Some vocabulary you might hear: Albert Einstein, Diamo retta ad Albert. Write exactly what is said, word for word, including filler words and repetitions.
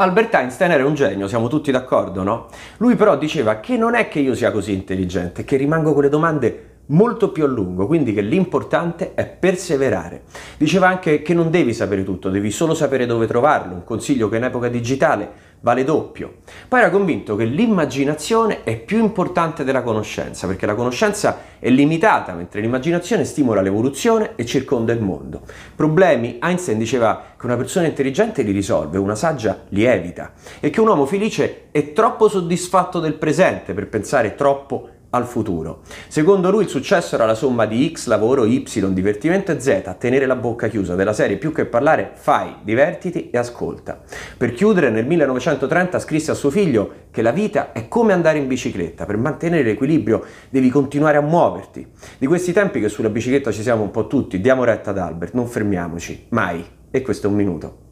Albert Einstein era un genio, siamo tutti d'accordo, no? Lui però diceva che non è che io sia così intelligente, che rimango con le domande molto più a lungo, quindi che l'importante è perseverare. Diceva anche che non devi sapere tutto, devi solo sapere dove trovarlo, un consiglio che in epoca digitale vale doppio. Poi era convinto che l'immaginazione è più importante della conoscenza, perché la conoscenza è limitata, mentre l'immaginazione stimola l'evoluzione e circonda il mondo. Problemi, Einstein diceva che una persona intelligente li risolve, una saggia li evita, e che un uomo felice è troppo soddisfatto del presente per pensare troppo al futuro. Secondo lui il successo era la somma di X, lavoro, Y, divertimento e Z, tenere la bocca chiusa, della serie più che parlare fai, divertiti e ascolta. Per chiudere nel millenovecentotrenta scrisse a suo figlio che la vita è come andare in bicicletta, per mantenere l'equilibrio devi continuare a muoverti. Di questi tempi che sulla bicicletta ci siamo un po' tutti, diamo retta ad Albert, non fermiamoci, mai, e questo è un minuto.